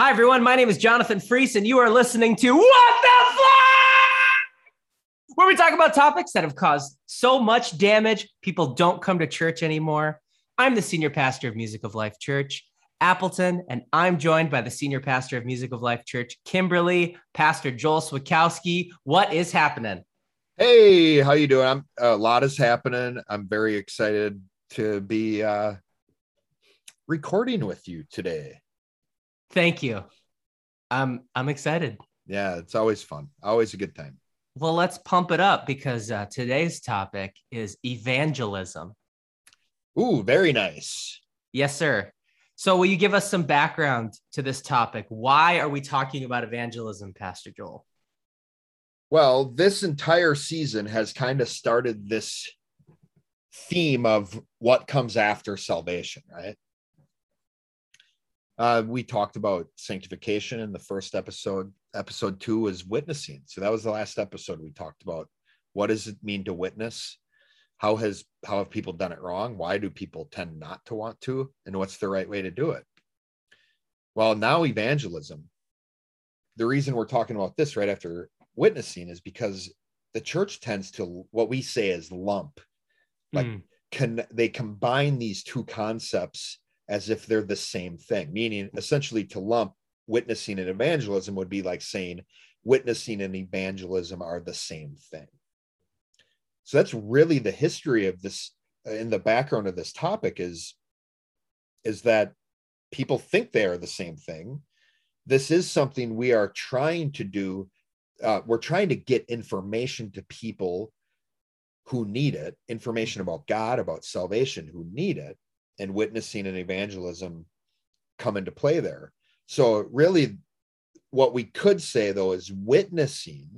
Hi, everyone. My name is Jonathan Fries, and you are listening to What the Flag, where we talk about topics that have caused so much damage, people don't come to church anymore. I'm the senior pastor of Music of Life Church, Appleton, and I'm joined by the senior pastor of Music of Life Church, Kimberly, Pastor Joel Swakowski. What is happening? Hey, how you doing? A lot is happening. I'm very excited to be recording with you today. Thank you. I'm excited. Yeah, it's always fun. Always a good time. Well, let's pump it up because today's topic is evangelism. Ooh, very nice. Yes, sir. So will you give us some background to this topic? Why are we talking about evangelism, Pastor Joel? Well, this entire season has kind of started this theme of what comes after salvation, right? We talked about sanctification in the first episode. Episode 2 was witnessing. So that was the last episode we talked about. What does it mean to witness? How have people done it wrong? Why do people tend not to want to? And what's the right way to do it? Well, now evangelism. The reason we're talking about this right after witnessing is because the church tends to, what we say is lump. Like they combine these two concepts as if they're the same thing, meaning essentially to lump witnessing and evangelism would be like saying witnessing and evangelism are the same thing. So that's really the history of this, in the background of this topic is that people think they are the same thing. This is something we are trying to do. We're trying to get information to people who need it, information about God, about salvation, who need it. And witnessing and evangelism come into play there. So really what we could say though is witnessing,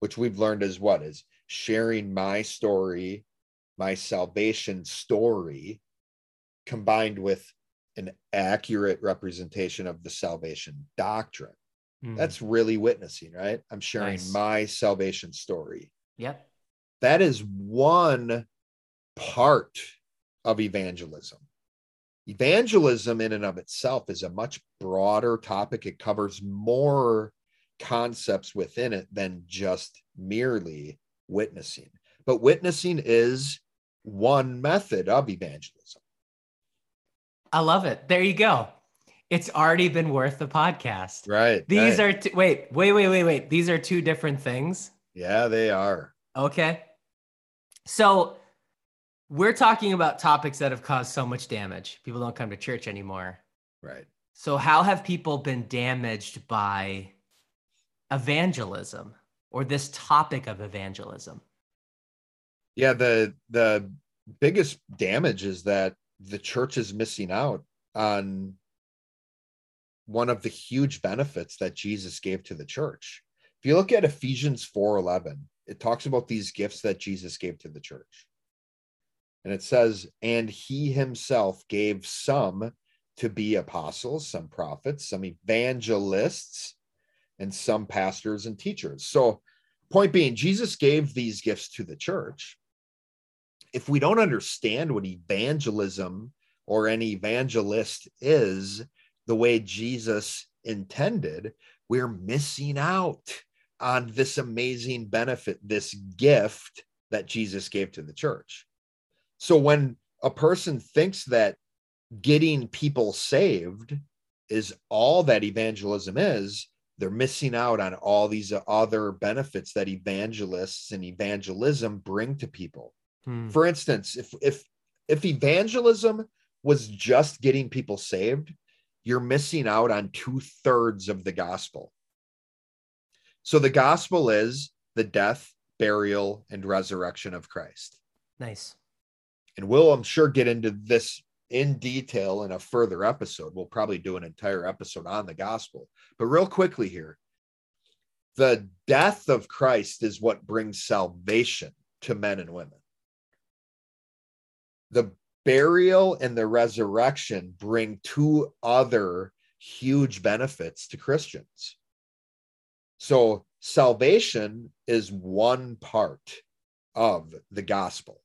which we've learned is what? Is sharing my story, my salvation story, combined with an accurate representation of the salvation doctrine. That's really witnessing, right? I'm sharing my salvation story. Yep. That is one part of evangelism. Evangelism in and of itself is a much broader topic. It covers more concepts within it than just merely witnessing. But witnessing is one method of evangelism. I love it. There you go. It's already been worth the podcast. Right. These are wait. These are two different things. Yeah, they are. Okay. So we're talking about topics that have caused so much damage. People don't come to church anymore. Right. So how have people been damaged by evangelism or this topic of evangelism? Yeah, the biggest damage is that the church is missing out on one of the huge benefits that Jesus gave to the church. If you look at Ephesians 4:11, it talks about these gifts that Jesus gave to the church. And it says, and he himself gave some to be apostles, some prophets, some evangelists, and some pastors and teachers. So point being, Jesus gave these gifts to the church. If we don't understand what evangelism or an evangelist is the way Jesus intended, we're missing out on this amazing benefit, this gift that Jesus gave to the church. So when a person thinks that getting people saved is all that evangelism is, they're missing out on all these other benefits that evangelists and evangelism bring to people. For instance, if evangelism was just getting people saved, you're missing out on 2/3 of the gospel. So the gospel is the death, burial, and resurrection of Christ. Nice. And we'll, I'm sure, get into this in detail in a further episode. We'll probably do an entire episode on the gospel. But real quickly here, the death of Christ is what brings salvation to men and women. The burial and the resurrection bring two other huge benefits to Christians. So salvation is one part of the gospel.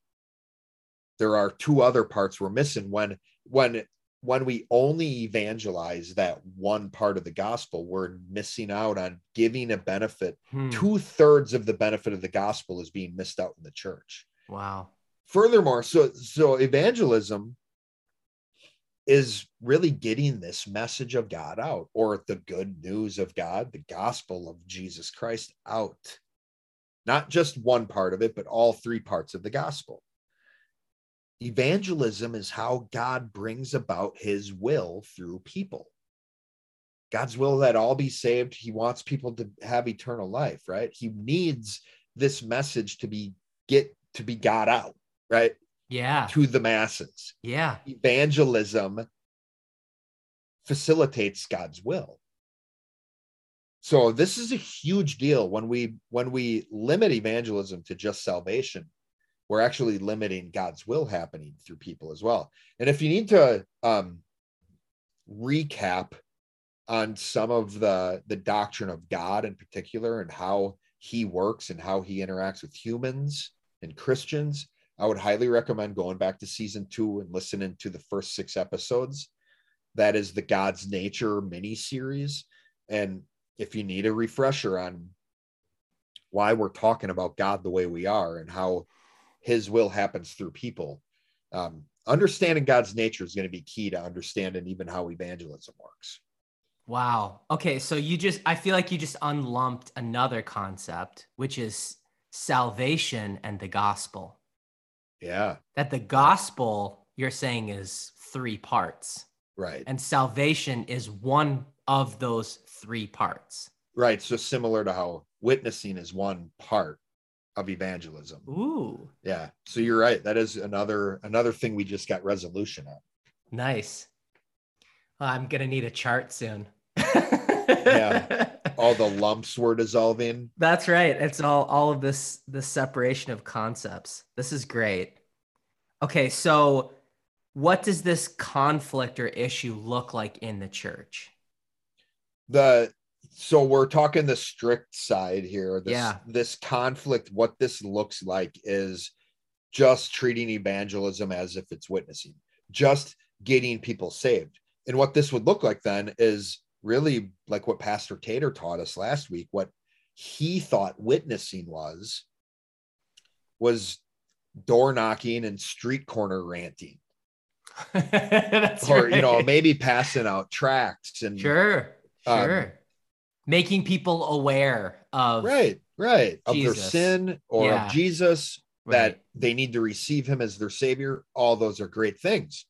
There are two other parts we're missing. When when we only evangelize that one part of the gospel, we're missing out on giving a benefit. 2/3 of the benefit of the gospel is being missed out in the church. Wow. Furthermore, so evangelism is really getting this message of God out, or the good news of God, the gospel of Jesus Christ out. Not just one part of it, but all three parts of the gospel. Evangelism is how God brings about his will through people. God's will that all be saved. He wants people to have eternal life, right? He needs this message to be got out, right? Yeah. To the masses. Yeah. Evangelism facilitates God's will. So this is a huge deal. When we limit evangelism to just salvation, we're actually limiting God's will happening through people as well. And if you need to recap on some of the doctrine of God in particular and how he works and how he interacts with humans and Christians, I would highly recommend going back to season 2 and listening to the first 6 episodes. That is the God's Nature mini series. And if you need a refresher on why we're talking about God the way we are and how his will happens through people. Understanding God's nature is going to be key to understanding even how evangelism works. Wow. Okay. So I feel like you just unlumped another concept, which is salvation and the gospel. Yeah. That the gospel, you're saying, is 3 parts. Right. And salvation is one of those 3 parts. Right. So similar to how witnessing is one part of evangelism. Ooh. Yeah. So you're right. That is another thing we just got resolution on. Nice. Well, I'm going to need a chart soon. Yeah. All the lumps we're dissolving. That's right. It's all of this separation of concepts. This is great. Okay. So what does this conflict or issue look like in the church? So we're talking the strict side here. This conflict, what this looks like is just treating evangelism as if it's witnessing, just getting people saved. And what this would look like then is really like what Pastor Tater taught us last week. What he thought witnessing was door knocking and street corner ranting. That's or, right. You know, maybe passing out tracts and sure. Making people aware of Jesus. Of their sin or of Jesus, that they need to receive him as their savior. All those are great things.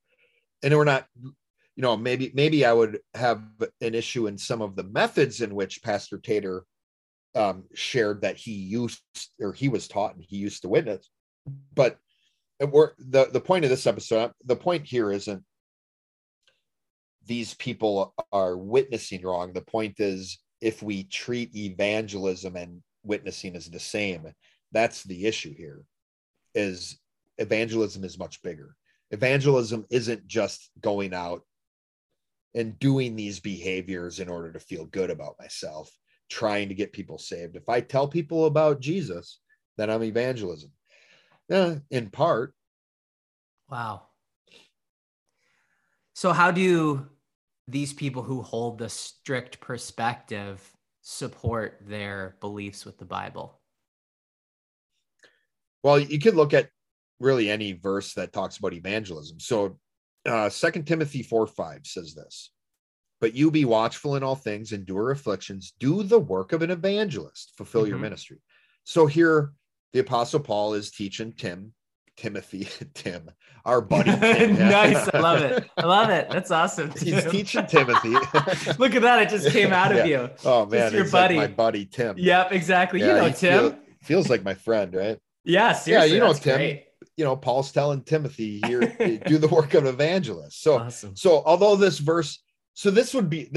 And we're not, you know, maybe I would have an issue in some of the methods in which Pastor Tater shared that he was taught and he used to witness. But the point of this episode, the point here isn't these people are witnessing wrong. The point is, if we treat evangelism and witnessing as the same, that's the issue here. Is evangelism is much bigger. Evangelism isn't just going out and doing these behaviors in order to feel good about myself, trying to get people saved. If I tell people about Jesus, then I'm evangelism. In part. Wow. So how do these people who hold the strict perspective support their beliefs with the Bible? Well, you could look at really any verse that talks about evangelism. So Second Timothy 4:5 says this, "But you be watchful in all things, endure afflictions, do the work of an evangelist, fulfill your ministry." So here the Apostle Paul is teaching Timothy, our buddy. Tim. Nice. I love it. That's awesome. Tim. He's teaching Timothy. Look at that. It just came out of you. Oh man. Just your buddy. Like my buddy, Tim. Yep, exactly. Yeah, you know, Tim feels like my friend, right? Yeah. Seriously. Yeah. You know, Tim, great. You know, Paul's telling Timothy here, do the work of an evangelist. So, awesome. So although this verse, this would be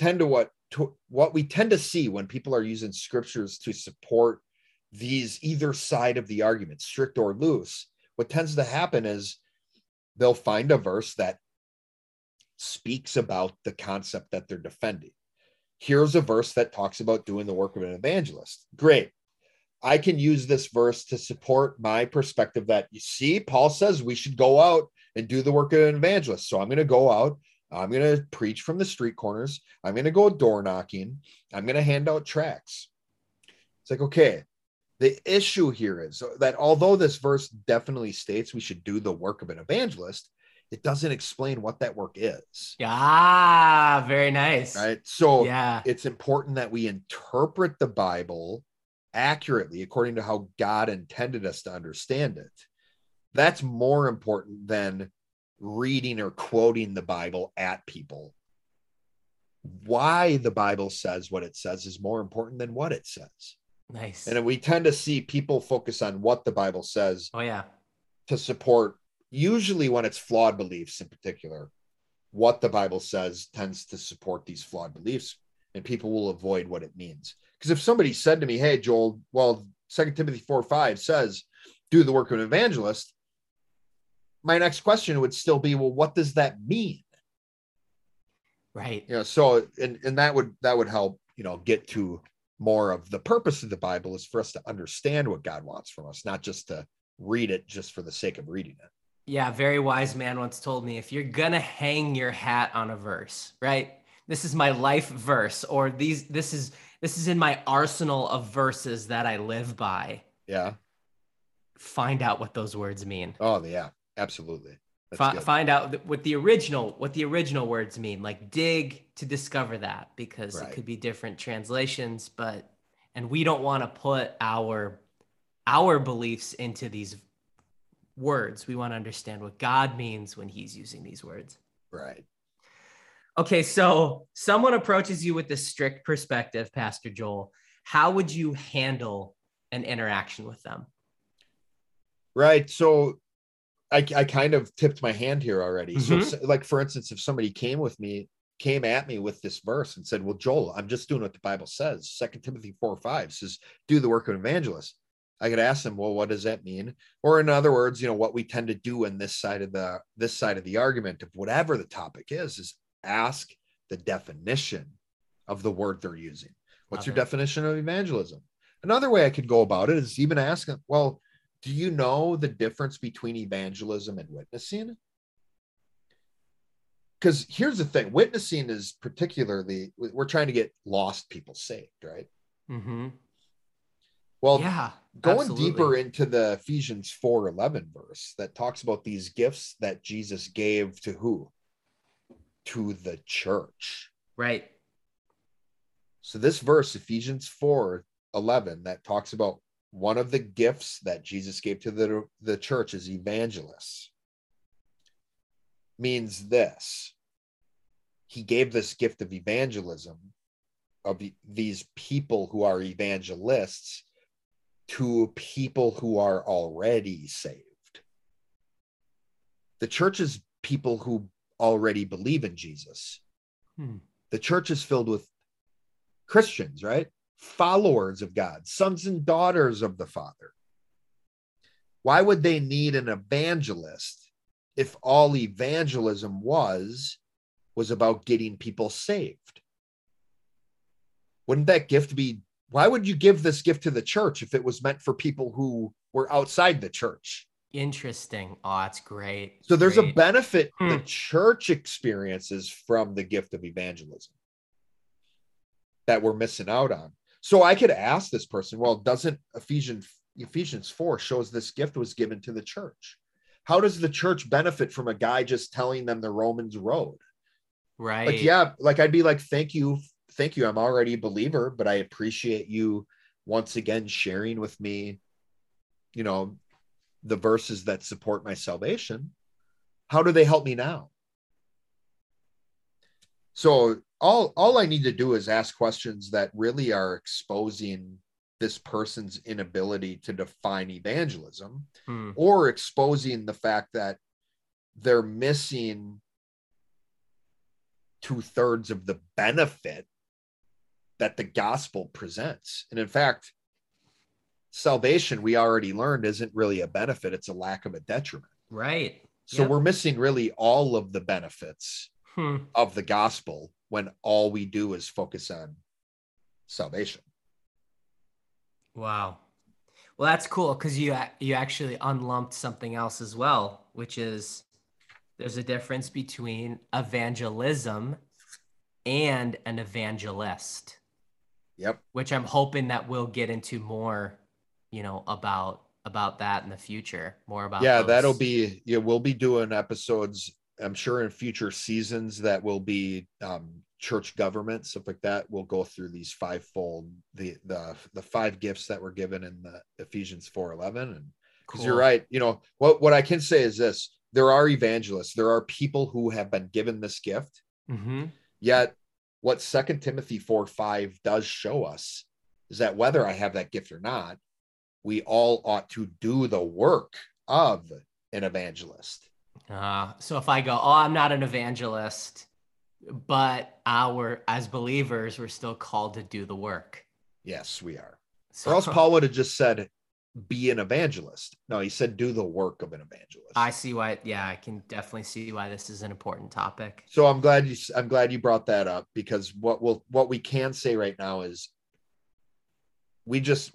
what we tend to see when people are using scriptures to support these either side of the argument, strict or loose. What tends to happen is they'll find a verse that speaks about the concept that they're defending. Here's a verse that talks about doing the work of an evangelist. Great. I can use this verse to support my perspective that, you see, Paul says we should go out and do the work of an evangelist. So I'm going to go out. I'm going to preach from the street corners. I'm going to go door knocking. I'm going to hand out tracts. It's like, okay, the issue here is that although this verse definitely states we should do the work of an evangelist, it doesn't explain what that work is. Ah, very nice. Right. So yeah, it's important that we interpret the Bible accurately according to how God intended us to understand it. That's more important than reading or quoting the Bible at people. Why the Bible says what it says is more important than what it says. Nice. And we tend to see people focus on what the Bible says. Oh yeah. To support, usually when it's flawed beliefs in particular, what the Bible says tends to support these flawed beliefs, and people will avoid what it means. Because if somebody said to me, hey, Joel, well, 2 Timothy 4:5 says, do the work of an evangelist. My next question would still be, well, what does that mean? Right. You know, so, and that would help, you know, get to more of the purpose of the Bible is for us to understand what God wants from us, not just to read it just for the sake of reading it. Yeah. A very wise man once told me, if you're going to hang your hat on a verse, right? This is my life verse, or this is in my arsenal of verses that I live by. Yeah. Find out what those words mean. Oh yeah. Absolutely. Find out what the original words mean, like dig to discover that, because right, it could be different translations, and we don't want to put our beliefs into these words. We want to understand what God means when he's using these words. Right. Okay. So someone approaches you with this strict perspective, Pastor Joel, how would you handle an interaction with them? Right. So I kind of tipped my hand here already. Mm-hmm. So like, for instance, if somebody came at me with this verse and said, well, Joel, I'm just doing what the Bible says. 2 Timothy 4:5 says, do the work of an evangelist. I could ask them, well, what does that mean? Or in other words, you know, what we tend to do in this side of the argument of whatever the topic is ask the definition of the word they're using. What's your definition of evangelism? Another way I could go about it is even ask them, well, do you know the difference between evangelism and witnessing? Because here's the thing, witnessing is particularly, we're trying to get lost people saved, right? Mm-hmm. Well, yeah, going absolutely deeper into the Ephesians 4:11 verse that talks about these gifts that Jesus gave to who? To the church. Right. So this verse, Ephesians 4:11, that talks about one of the gifts that Jesus gave to the church is evangelists. Means this. He gave this gift of evangelism of these people who are evangelists to people who are already saved. The church is people who already believe in Jesus. Hmm. The church is filled with Christians, right? Followers of God, sons and daughters of the Father. Why would they need an evangelist if all evangelism was about getting people saved? Wouldn't that gift be, why would you give this gift to the church if it was meant for people who were outside the church? Interesting. Oh, that's great. So there's a benefit the church experiences from the gift of evangelism that we're missing out on. So I could ask this person, well, doesn't Ephesians 4 shows this gift was given to the church? How does the church benefit from a guy just telling them the Romans road? Right. Like, yeah, like I'd be like, thank you. I'm already a believer, but I appreciate you once again sharing with me, you know, the verses that support my salvation. How do they help me now? So all I need to do is ask questions that really are exposing this person's inability to define evangelism, or exposing the fact that they're missing 2/3 of the benefit that the gospel presents. And in fact, salvation, we already learned, isn't really a benefit. It's a lack of a detriment. Right. So We're missing really all of the benefits of the gospel when all we do is focus on salvation. Wow. Well, that's cool. Cause you actually unlumped something else as well, which is There's a difference between evangelism and an evangelist. Yep. Which I'm hoping that we'll get into more, you know, about that in the future, more about. Yeah, those. That'll be, yeah, we'll be doing episodes, I'm sure, in future seasons that will be church government, stuff like that. We'll go through these fivefold, the five gifts that were given in the Ephesians 4:11. And because cool. You're right, you know, what I can say is this, there are evangelists, there are people who have been given this gift, mm-hmm. Yet what Second Timothy 4:5 does show us is that whether I have that gift or not, we all ought to do the work of an evangelist. So if I go, oh, I'm not an evangelist, but as believers, we're still called to do the work. Yes, we are. So, or else Paul would have just said, be an evangelist. No, he said, do the work of an evangelist. I see why. Yeah, I can definitely see why this is an important topic. So I'm glad you brought that up, because what we can say right now is, we just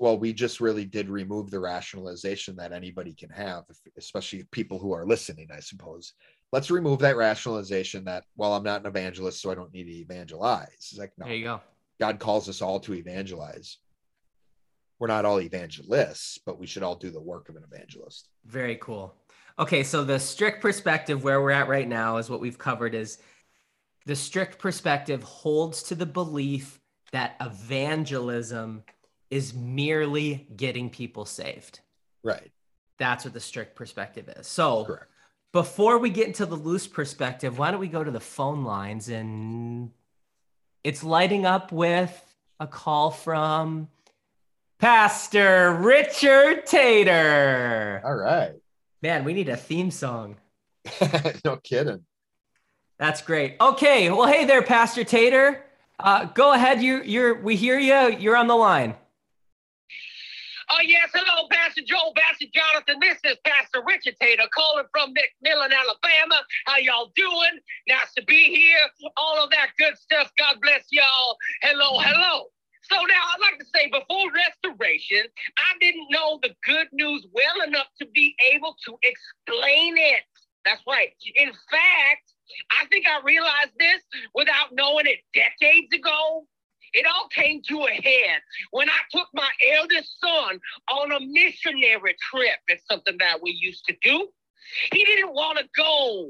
really did remove the rationalization that anybody can have, especially people who are listening, I suppose. Let's remove that rationalization that, well, I'm not an evangelist, so I don't need to evangelize. It's like, no, there you go. God calls us all to evangelize. We're not all evangelists, but we should all do the work of an evangelist. Very cool. Okay. So the strict perspective, where we're at right now, is what we've covered, is the strict perspective holds to the belief that evangelism is merely getting people saved. Right. That's what the strict perspective is. So correct. Before we get into the loose perspective, why don't we go to the phone lines? And it's lighting up with a call from Pastor Richard Tater. All right. Man, we need a theme song. No kidding. That's great. Okay. Well, hey there, Pastor Tater. Go ahead. We hear you. You're on the line. Oh, yes. Hello, Pastor Joel, Pastor Jonathan. This is Pastor Richard Tater calling from McMillan, Alabama. How y'all doing? Nice to be here. All of that good stuff. God bless y'all. Hello, hello. So now I'd like to say, before restoration, I didn't know the good news well enough to be able to explain it. That's right. In fact, I think I realized this without knowing it decades ago. It all came to a head when I took my eldest son on a missionary trip. It's something that we used to do. He didn't want to go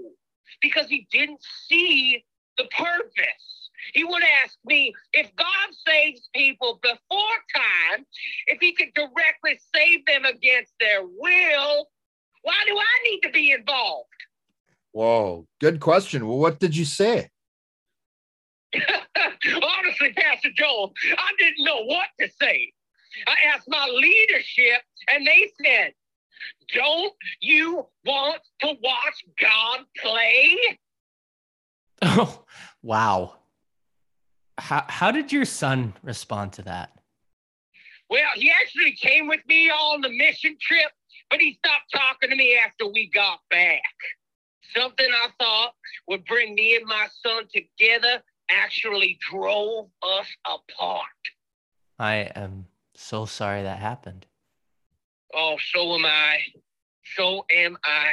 because he didn't see the purpose. He would ask me, if God saves people before time, if he could directly save them against their will, why do I need to be involved? Whoa, good question. Well, what did you say? Honestly, Pastor Joel, I didn't know what to say. I asked my leadership, and they said, don't you want to watch God play? Oh, wow. How did your son respond to that? Well, he actually came with me on the mission trip, but he stopped talking to me after we got back. Something I thought would bring me and my son together actually drove us apart. I am so sorry that happened. Oh, so am I. So am I.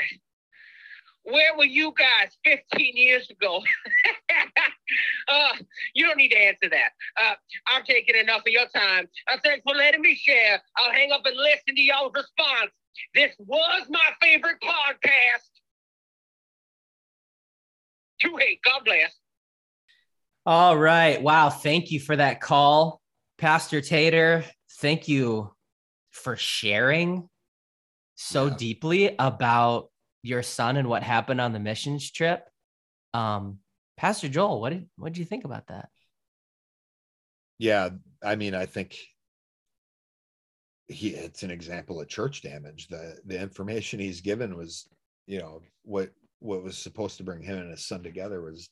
Where were you guys 15 years ago? You don't need to answer that. I've taken enough of your time. Thanks for letting me share. I'll hang up and listen to y'all's response. This was my favorite podcast. God bless. All right. Wow. Thank you for that call, Pastor Tater. Thank you for sharing so deeply about your son and what happened on the missions trip. Pastor Joel, what did you think about that? Yeah. I mean, I think it's an example of church damage. The information he's given was, you know, what was supposed to bring him and his son together was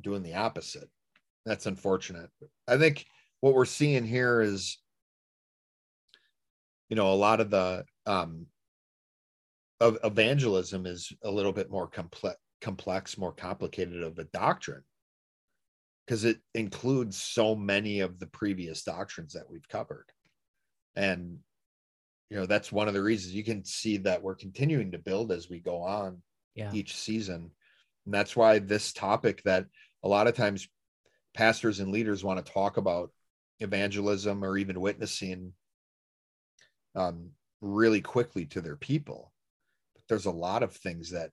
doing the opposite. That's unfortunate. I think what we're seeing here is, you know, a lot of the of evangelism is a little bit more complex, more complicated of a doctrine, because it includes so many of the previous doctrines that we've covered. And you know, that's one of the reasons you can see that we're continuing to build as we go on each season. And that's why this topic that a lot of times pastors and leaders want to talk about, evangelism or even witnessing, really quickly to their people. But there's a lot of things that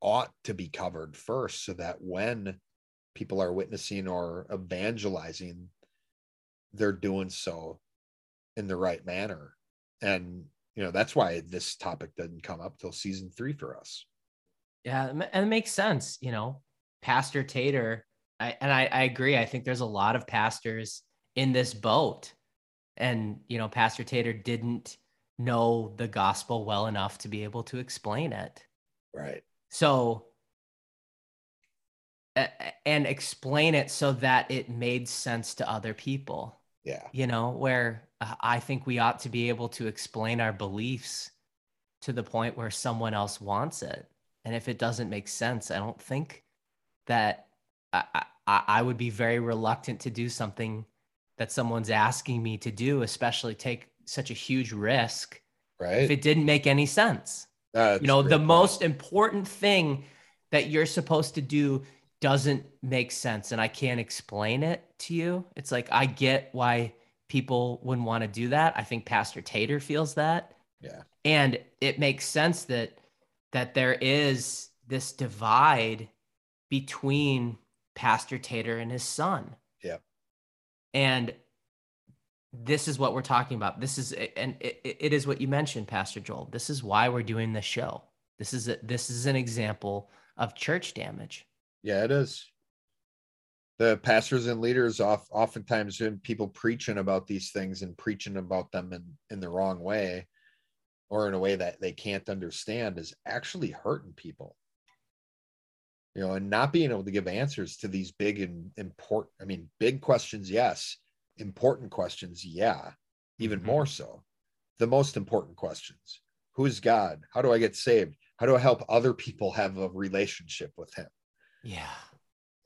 ought to be covered first, so that when people are witnessing or evangelizing, they're doing so in the right manner. And, you know, that's why this topic doesn't come up till season 3 for us. Yeah. And it makes sense. You know, Pastor Tater, I agree. I think there's a lot of pastors in this boat, and, you know, Pastor Tater didn't know the gospel well enough to be able to explain it. Right. So, and explain it so that it made sense to other people. Yeah. You know, where I think we ought to be able to explain our beliefs to the point where someone else wants it. And if it doesn't make sense, I don't think that I would be very reluctant to do something that someone's asking me to do, especially take such a huge risk. Right. If it didn't make any sense. You know, the most important thing that you're supposed to do doesn't make sense, and I can't explain it to you. It's like, I get why people wouldn't want to do that. I think Pastor Tater feels that. Yeah. And it makes sense that there is this divide between Pastor Tater and his son. Yeah. And this is what we're talking about. This is, and it is what you mentioned, Pastor Joel. This is why we're doing this show. This is an example of church damage. Yeah, it is. The pastors and leaders oftentimes when people preaching about these things and preaching about them in the wrong way, or in a way that they can't understand, is actually hurting people. You know, and not being able to give answers to these big and important, I mean, big questions, yes. Important questions, yeah, even more so. The most important questions. Who is God? How do I get saved? How do I help other people have a relationship with him? Yeah.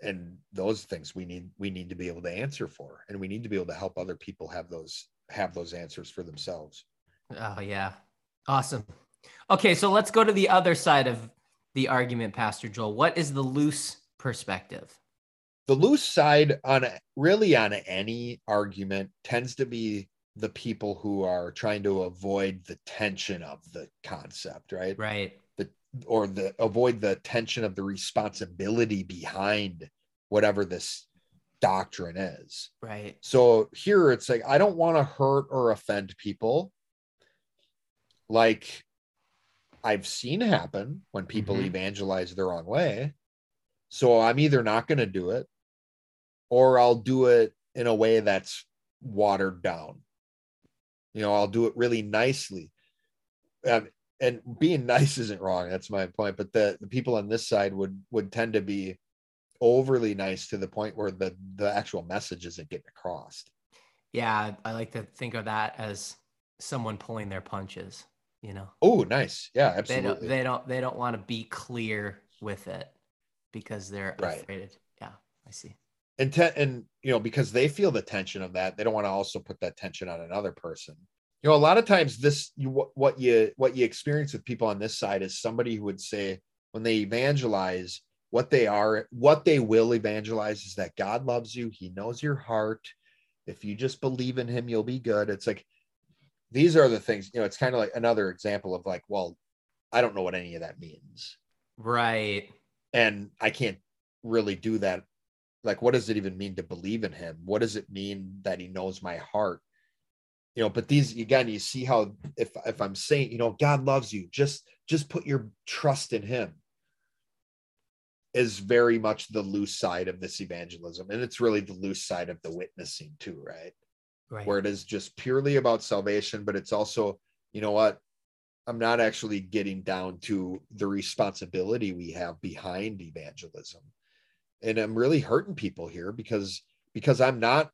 And those things we need to be able to answer for, and we need to be able to help other people have those answers for themselves. Oh, yeah. Awesome. Okay, so let's go to the other side of the argument, Pastor Joel. What is the loose perspective? The loose side on any argument tends to be the people who are trying to avoid the tension of the concept, right? Right. Avoid the tension of the responsibility behind whatever this doctrine is. Right. So here it's like, I don't want to hurt or offend people. Like I've seen happen when people evangelize the wrong way. So I'm either not going to do it, or I'll do it in a way that's watered down. You know, I'll do it really nicely. And being nice isn't wrong. That's my point. But the people on this side would tend to be overly nice to the point where the actual message isn't getting across. Yeah. I like to think of that as someone pulling their punches, you know? Oh, nice. Yeah, absolutely. They don't want to be clear with it because they're afraid. Yeah. I see. And you know, because they feel the tension of that, they don't want to also put that tension on another person. You know, a lot of times what you experience with people on this side is somebody who would say, when they evangelize, what they will evangelize is that God loves you. He knows your heart. If you just believe in him, you'll be good. It's like, these are the things, you know, it's kind of like another example of like, well, I don't know what any of that means. Right. And I can't really do that. Like, what does it even mean to believe in him? What does it mean that he knows my heart? You know, but these, again, you see how, if I'm saying, you know, God loves you, just put your trust in him, is very much the loose side of this evangelism. And it's really the loose side of the witnessing too, right? Right. Where it is just purely about salvation, but it's also, you know what, I'm not actually getting down to the responsibility we have behind evangelism. And I'm really hurting people here because I'm not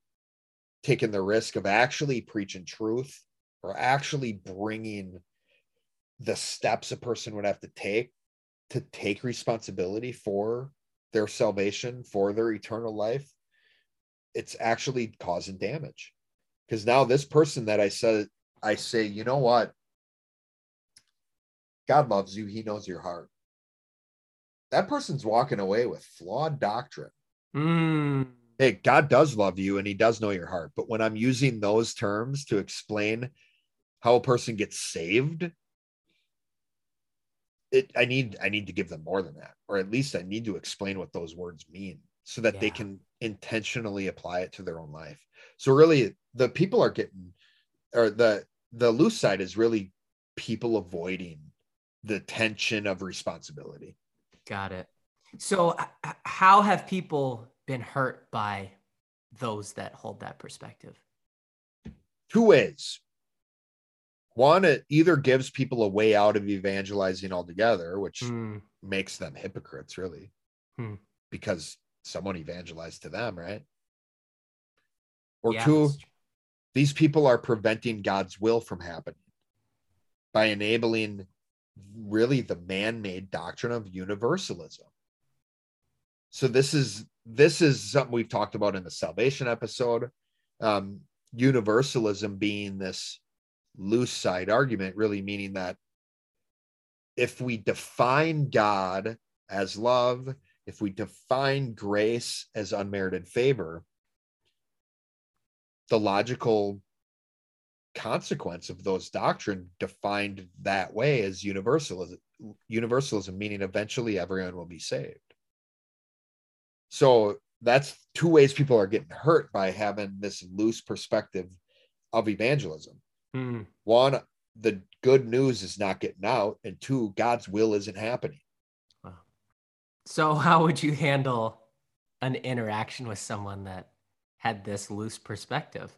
taking the risk of actually preaching truth or actually bringing the steps a person would have to take responsibility for their salvation, for their eternal life. It's actually causing damage, because now this person that I say, you know what? God loves you. He knows your heart. that person's walking away with flawed doctrine. Hey, God does love you and he does know your heart. But when I'm using those terms to explain how a person gets saved, I need to give them more than that, or at least I need to explain what those words mean so that they can intentionally apply it to their own life. So really the people are getting, or the loose side is really people avoiding the tension of responsibility. Got it. So how have people been hurt by those that hold that perspective? Two ways. One, it either gives people a way out of evangelizing altogether, which makes them hypocrites, really, because someone evangelized to them, right? Or two, these people are preventing God's will from happening by enabling really the man-made doctrine of universalism. So this is something we've talked about in the salvation episode. Universalism being this loose side argument, really meaning that if we define God as love, if we define grace as unmerited favor, the logical consequence of those doctrine defined that way is universalism, meaning eventually everyone will be saved. So that's two ways people are getting hurt by having this loose perspective of evangelism. One, the good news is not getting out, and two, God's will isn't happening. Wow. So how would you handle an interaction with someone that had this loose perspective?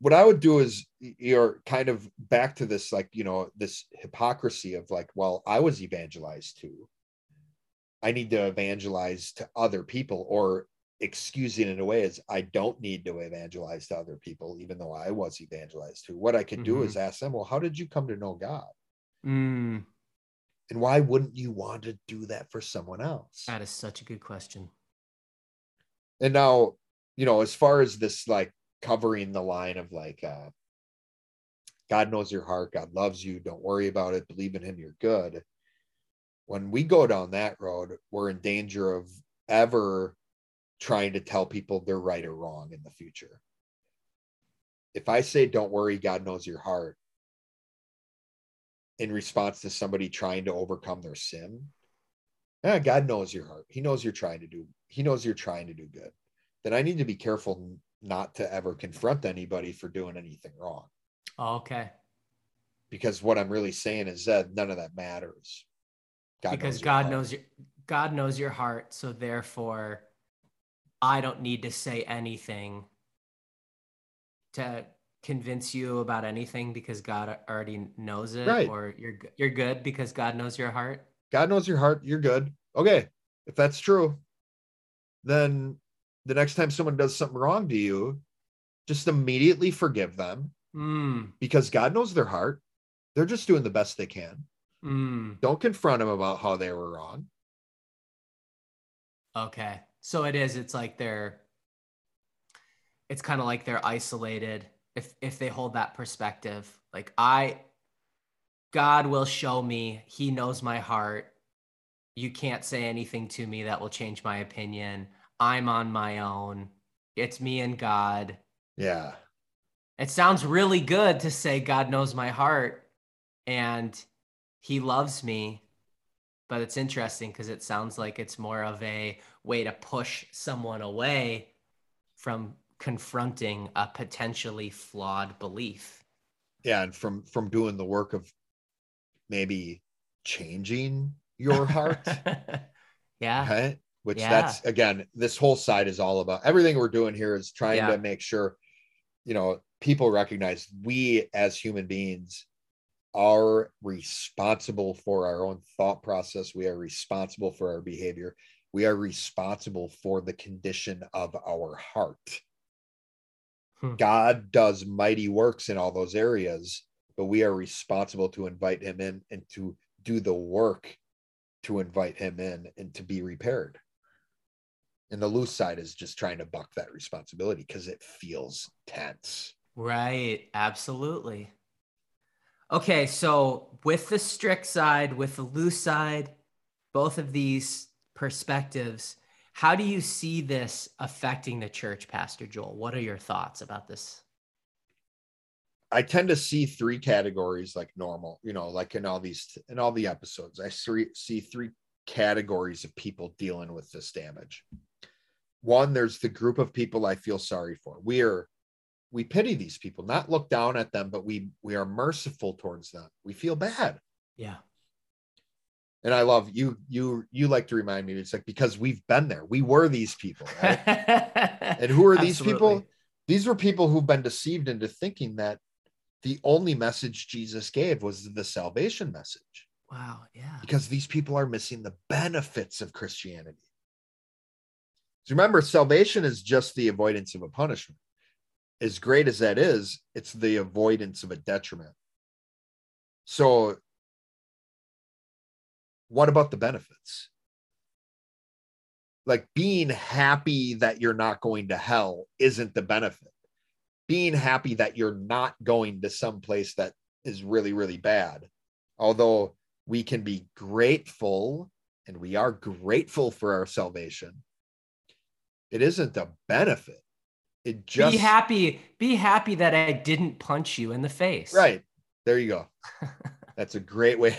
What I would do is, you're kind of back to this, like, you know, this hypocrisy of like, well, I was evangelized to, I need to evangelize to other people, or excusing it away as I don't need to evangelize to other people, even though I was evangelized to. What I could do is ask them, well, how did you come to know God? And why wouldn't you want to do that for someone else? That is such a good question. And now, you know, as far as this, like, covering the line of like, God knows your heart, God loves you, don't worry about it, believe in him, you're good. When we go down that road, we're in danger of ever trying to tell people they're right or wrong in the future. If I say, don't worry, God knows your heart, in response to somebody trying to overcome their sin, God knows your heart. He knows you're trying to do, he knows you're trying to do good. Then I need to be careful not to ever confront anybody for doing anything wrong. Oh, okay. Because what I'm really saying is that none of that matters. God knows your heart, so therefore I don't need to say anything to convince you about anything because God already knows it, right? Or you're good because God knows your heart. God knows your heart, you're good. Okay, if that's true, then the next time someone does something wrong to you, just immediately forgive them because God knows their heart. They're just doing the best they can. Don't confront them about how they were wrong. Okay. So it's kind of like they're isolated. If they hold that perspective, like God will show me, he knows my heart. You can't say anything to me that will change my opinion. I'm on my own. It's me and God. Yeah. It sounds really good to say God knows my heart and he loves me, but it's interesting because it sounds like it's more of a way to push someone away from confronting a potentially flawed belief. Yeah, and from doing the work of maybe changing your heart. Yeah. Right? Which that's, again, this whole side is all about. Everything we're doing here is trying to make sure, you know, people recognize we as human beings are responsible for our own thought process. We are responsible for our behavior. We are responsible for the condition of our heart. God does mighty works in all those areas, but we are responsible to invite him in and to do the work to invite him in and to be repaired. And the loose side is just trying to buck that responsibility because it feels tense. Right. Absolutely. Okay. So with the strict side, with the loose side, both of these perspectives, how do you see this affecting the church, Pastor Joel? What are your thoughts about this? I tend to see three categories, like normal, you know, like in all the episodes, I see three categories of people dealing with this damage. One, there's the group of people I feel sorry for. We pity these people, not look down at them, but we are merciful towards them. We feel bad. Yeah. And I love you like to remind me, it's like, because we've been there, we were these people, right? And who are these people? These were people who've been deceived into thinking that the only message Jesus gave was the salvation message. Wow. Yeah. Because these people are missing the benefits of Christianity. So remember, salvation is just the avoidance of a punishment. As great as that is, it's the avoidance of a detriment. So what about the benefits? Like, being happy that you're not going to hell isn't the benefit. Being happy that you're not going to some place that is really, really bad. Although we can be grateful, and we are grateful for our salvation, it isn't a benefit. It just... Be happy that I didn't punch you in the face. Right. There you go. That's a great way.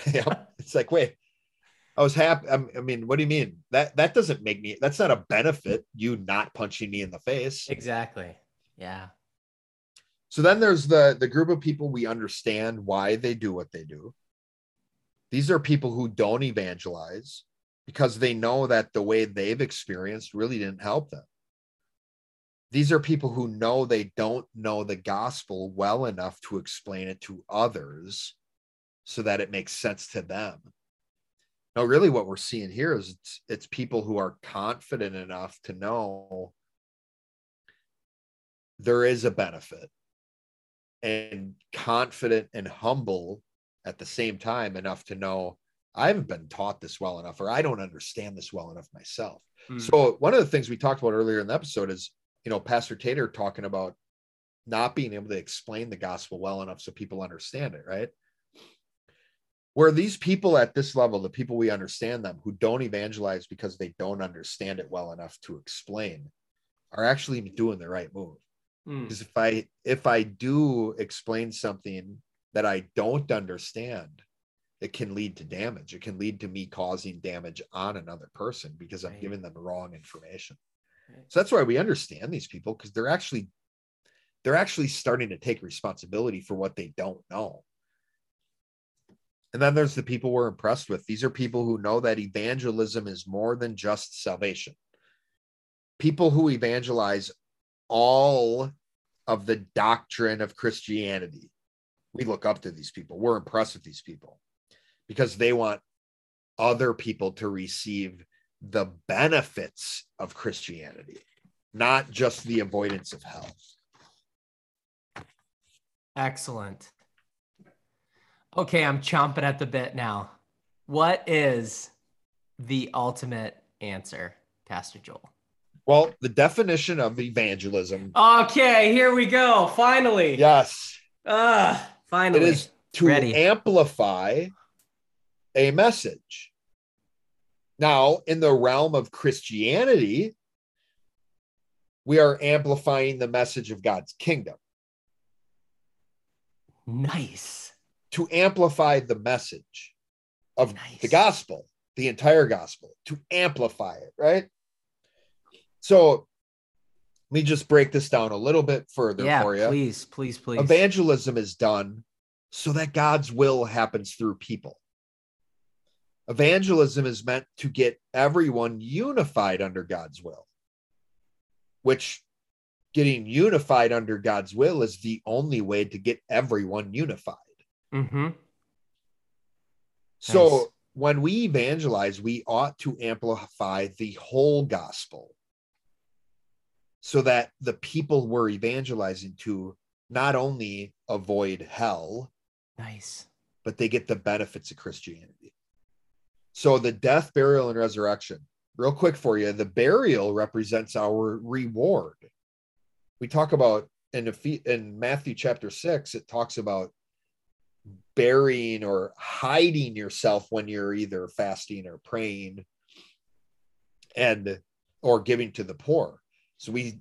It's like, wait, I was happy. I mean, what do you mean? That doesn't make me, that's not a benefit, you not punching me in the face. Exactly. Yeah. So then there's the group of people we understand why they do what they do. These are people who don't evangelize because they know that the way they've experienced really didn't help them. These are people who know they don't know the gospel well enough to explain it to others so that it makes sense to them. Now, really what we're seeing here is it's people who are confident enough to know there is a benefit, and confident and humble at the same time enough to know, I haven't been taught this well enough, or I don't understand this well enough myself. Mm. So one of the things we talked about earlier in the episode is, you know, Pastor Tater talking about not being able to explain the gospel well enough so people understand it, right? Where these people at this level, the people we understand them, who don't evangelize because they don't understand it well enough to explain, are actually doing the right move. Mm. Because if I do explain something that I don't understand, it can lead to damage. It can lead to me causing damage on another person because I'm giving them the wrong information. So that's why we understand these people, because they're actually starting to take responsibility for what they don't know. And then there's the people we're impressed with. These are people who know that evangelism is more than just salvation. People who evangelize all of the doctrine of Christianity. We look up to these people. We're impressed with these people because they want other people to receive the benefits of Christianity, not just the avoidance of hell. Excellent. Okay, I'm chomping at the bit now. What is the ultimate answer, Pastor Joel? Well, the definition of evangelism. Okay, here we go. Finally. Yes. Finally. It is to amplify a message. Now, in the realm of Christianity, we are amplifying the message of God's kingdom. Nice. To amplify the message of the gospel, the entire gospel, to amplify it, right? So let me just break this down a little bit further for you. Please. Evangelism is done so that God's will happens through people. Evangelism is meant to get everyone unified under God's will, which getting unified under God's will is the only way to get everyone unified. Mm-hmm. So nice. When we evangelize, we ought to amplify the whole gospel so that the people we're evangelizing to not only avoid hell, nice, but they get the benefits of Christianity. So the death, burial, and resurrection. Real quick for you, the burial represents our reward. We talk about in Matthew chapter 6, it talks about burying or hiding yourself when you're either fasting or praying and or giving to the poor. So we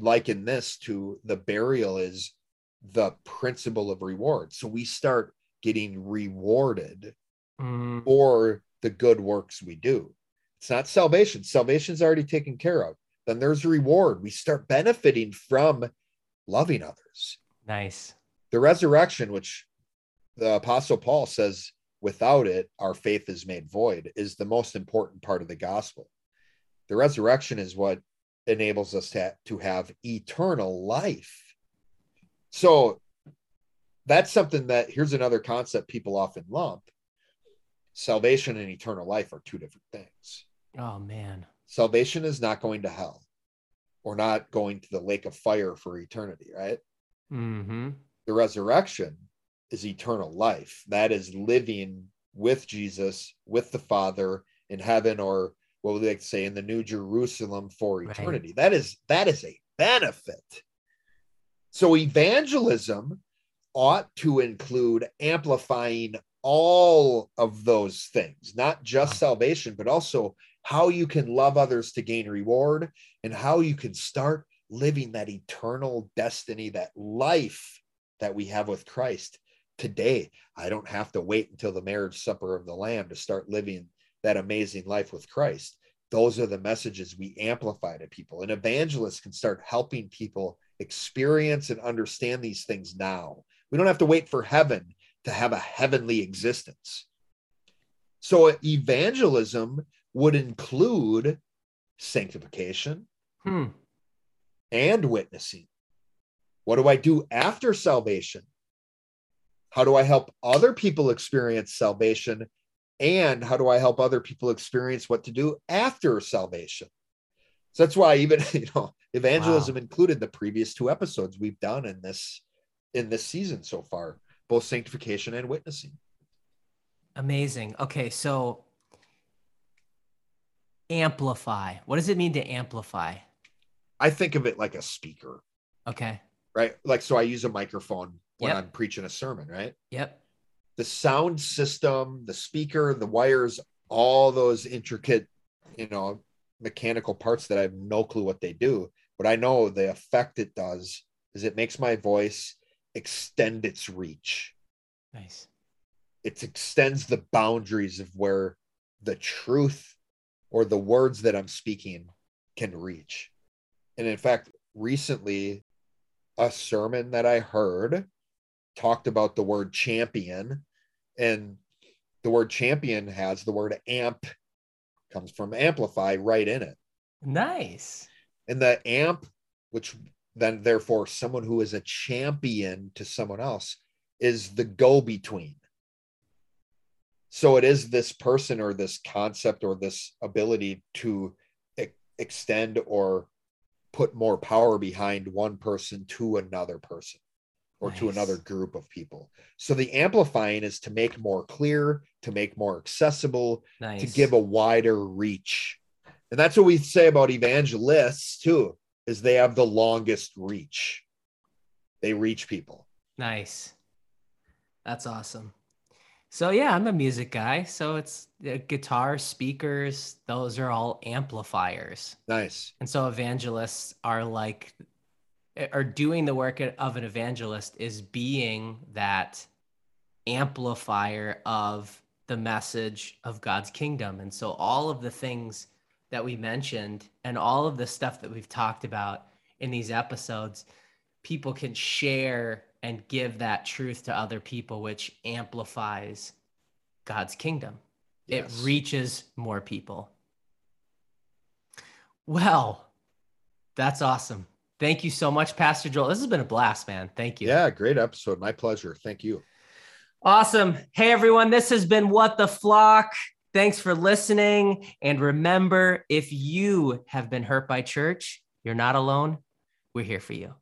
liken this to the burial is the principle of reward. So we start getting rewarded for the good works we do. It's not salvation. Salvation's already taken care of. Then there's reward. We start benefiting from loving others. Nice. The resurrection, which the Apostle Paul says, without it, our faith is made void, is the most important part of the gospel. The resurrection is what enables us to have eternal life. So that's something that, here's another concept people often lump. Salvation and eternal life are two different things. Oh, man. Salvation is not going to hell or not going to the lake of fire for eternity, right? Mm-hmm. The resurrection is eternal life. That is living with Jesus, with the Father in heaven, or what would they say, in the New Jerusalem for eternity. Right. That is a benefit. So evangelism ought to include amplifying all of those things, not just salvation, but also how you can love others to gain reward and how you can start living that eternal destiny, that life that we have with Christ today. I don't have to wait until the marriage supper of the Lamb to start living that amazing life with Christ. Those are the messages we amplify to people. And evangelists can start helping people experience and understand these things now. We don't have to wait for heaven to have a heavenly existence. So evangelism would include sanctification and witnessing. What do I do after salvation? How do I help other people experience salvation? And how do I help other people experience what to do after salvation? So that's why even, evangelism included the previous two episodes we've done in this season so far, both sanctification and witnessing. Amazing. Okay. So amplify. What does it mean to amplify? I think of it like a speaker. Okay. Right. Like, so I use a microphone when I'm preaching a sermon, right? Yep. The sound system, the speaker, the wires, all those intricate, mechanical parts that I have no clue what they do, but I know the effect it does is it makes my voice extend its reach. Nice. It extends the boundaries of where the truth or the words that I'm speaking can reach. And in fact, recently, a sermon that I heard talked about the word champion, and the word champion has the word amp, comes from amplify, right in it. Nice. And the amp, which then therefore someone who is a champion to someone else, is the go-between. So it is this person or this concept or this ability to extend or put more power behind one person to another person. Or nice. To another group of people. So the amplifying is to make more clear, to make more accessible, nice. To give a wider reach. And that's what we say about evangelists too, is they have the longest reach. They reach people. Nice. That's awesome. So yeah, I'm a music guy. So it's guitar, speakers, those are all amplifiers. Nice. And so evangelists are like, or doing the work of an evangelist is being that amplifier of the message of God's kingdom. And so all of the things that we mentioned and all of the stuff that we've talked about in these episodes, people can share and give that truth to other people, which amplifies God's kingdom. Yes. It reaches more people. Well, that's awesome. Thank you so much, Pastor Joel. This has been a blast, man. Thank you. Yeah, great episode. My pleasure. Thank you. Awesome. Hey, everyone, this has been What the Flock. Thanks for listening. And remember, if you have been hurt by church, you're not alone. We're here for you.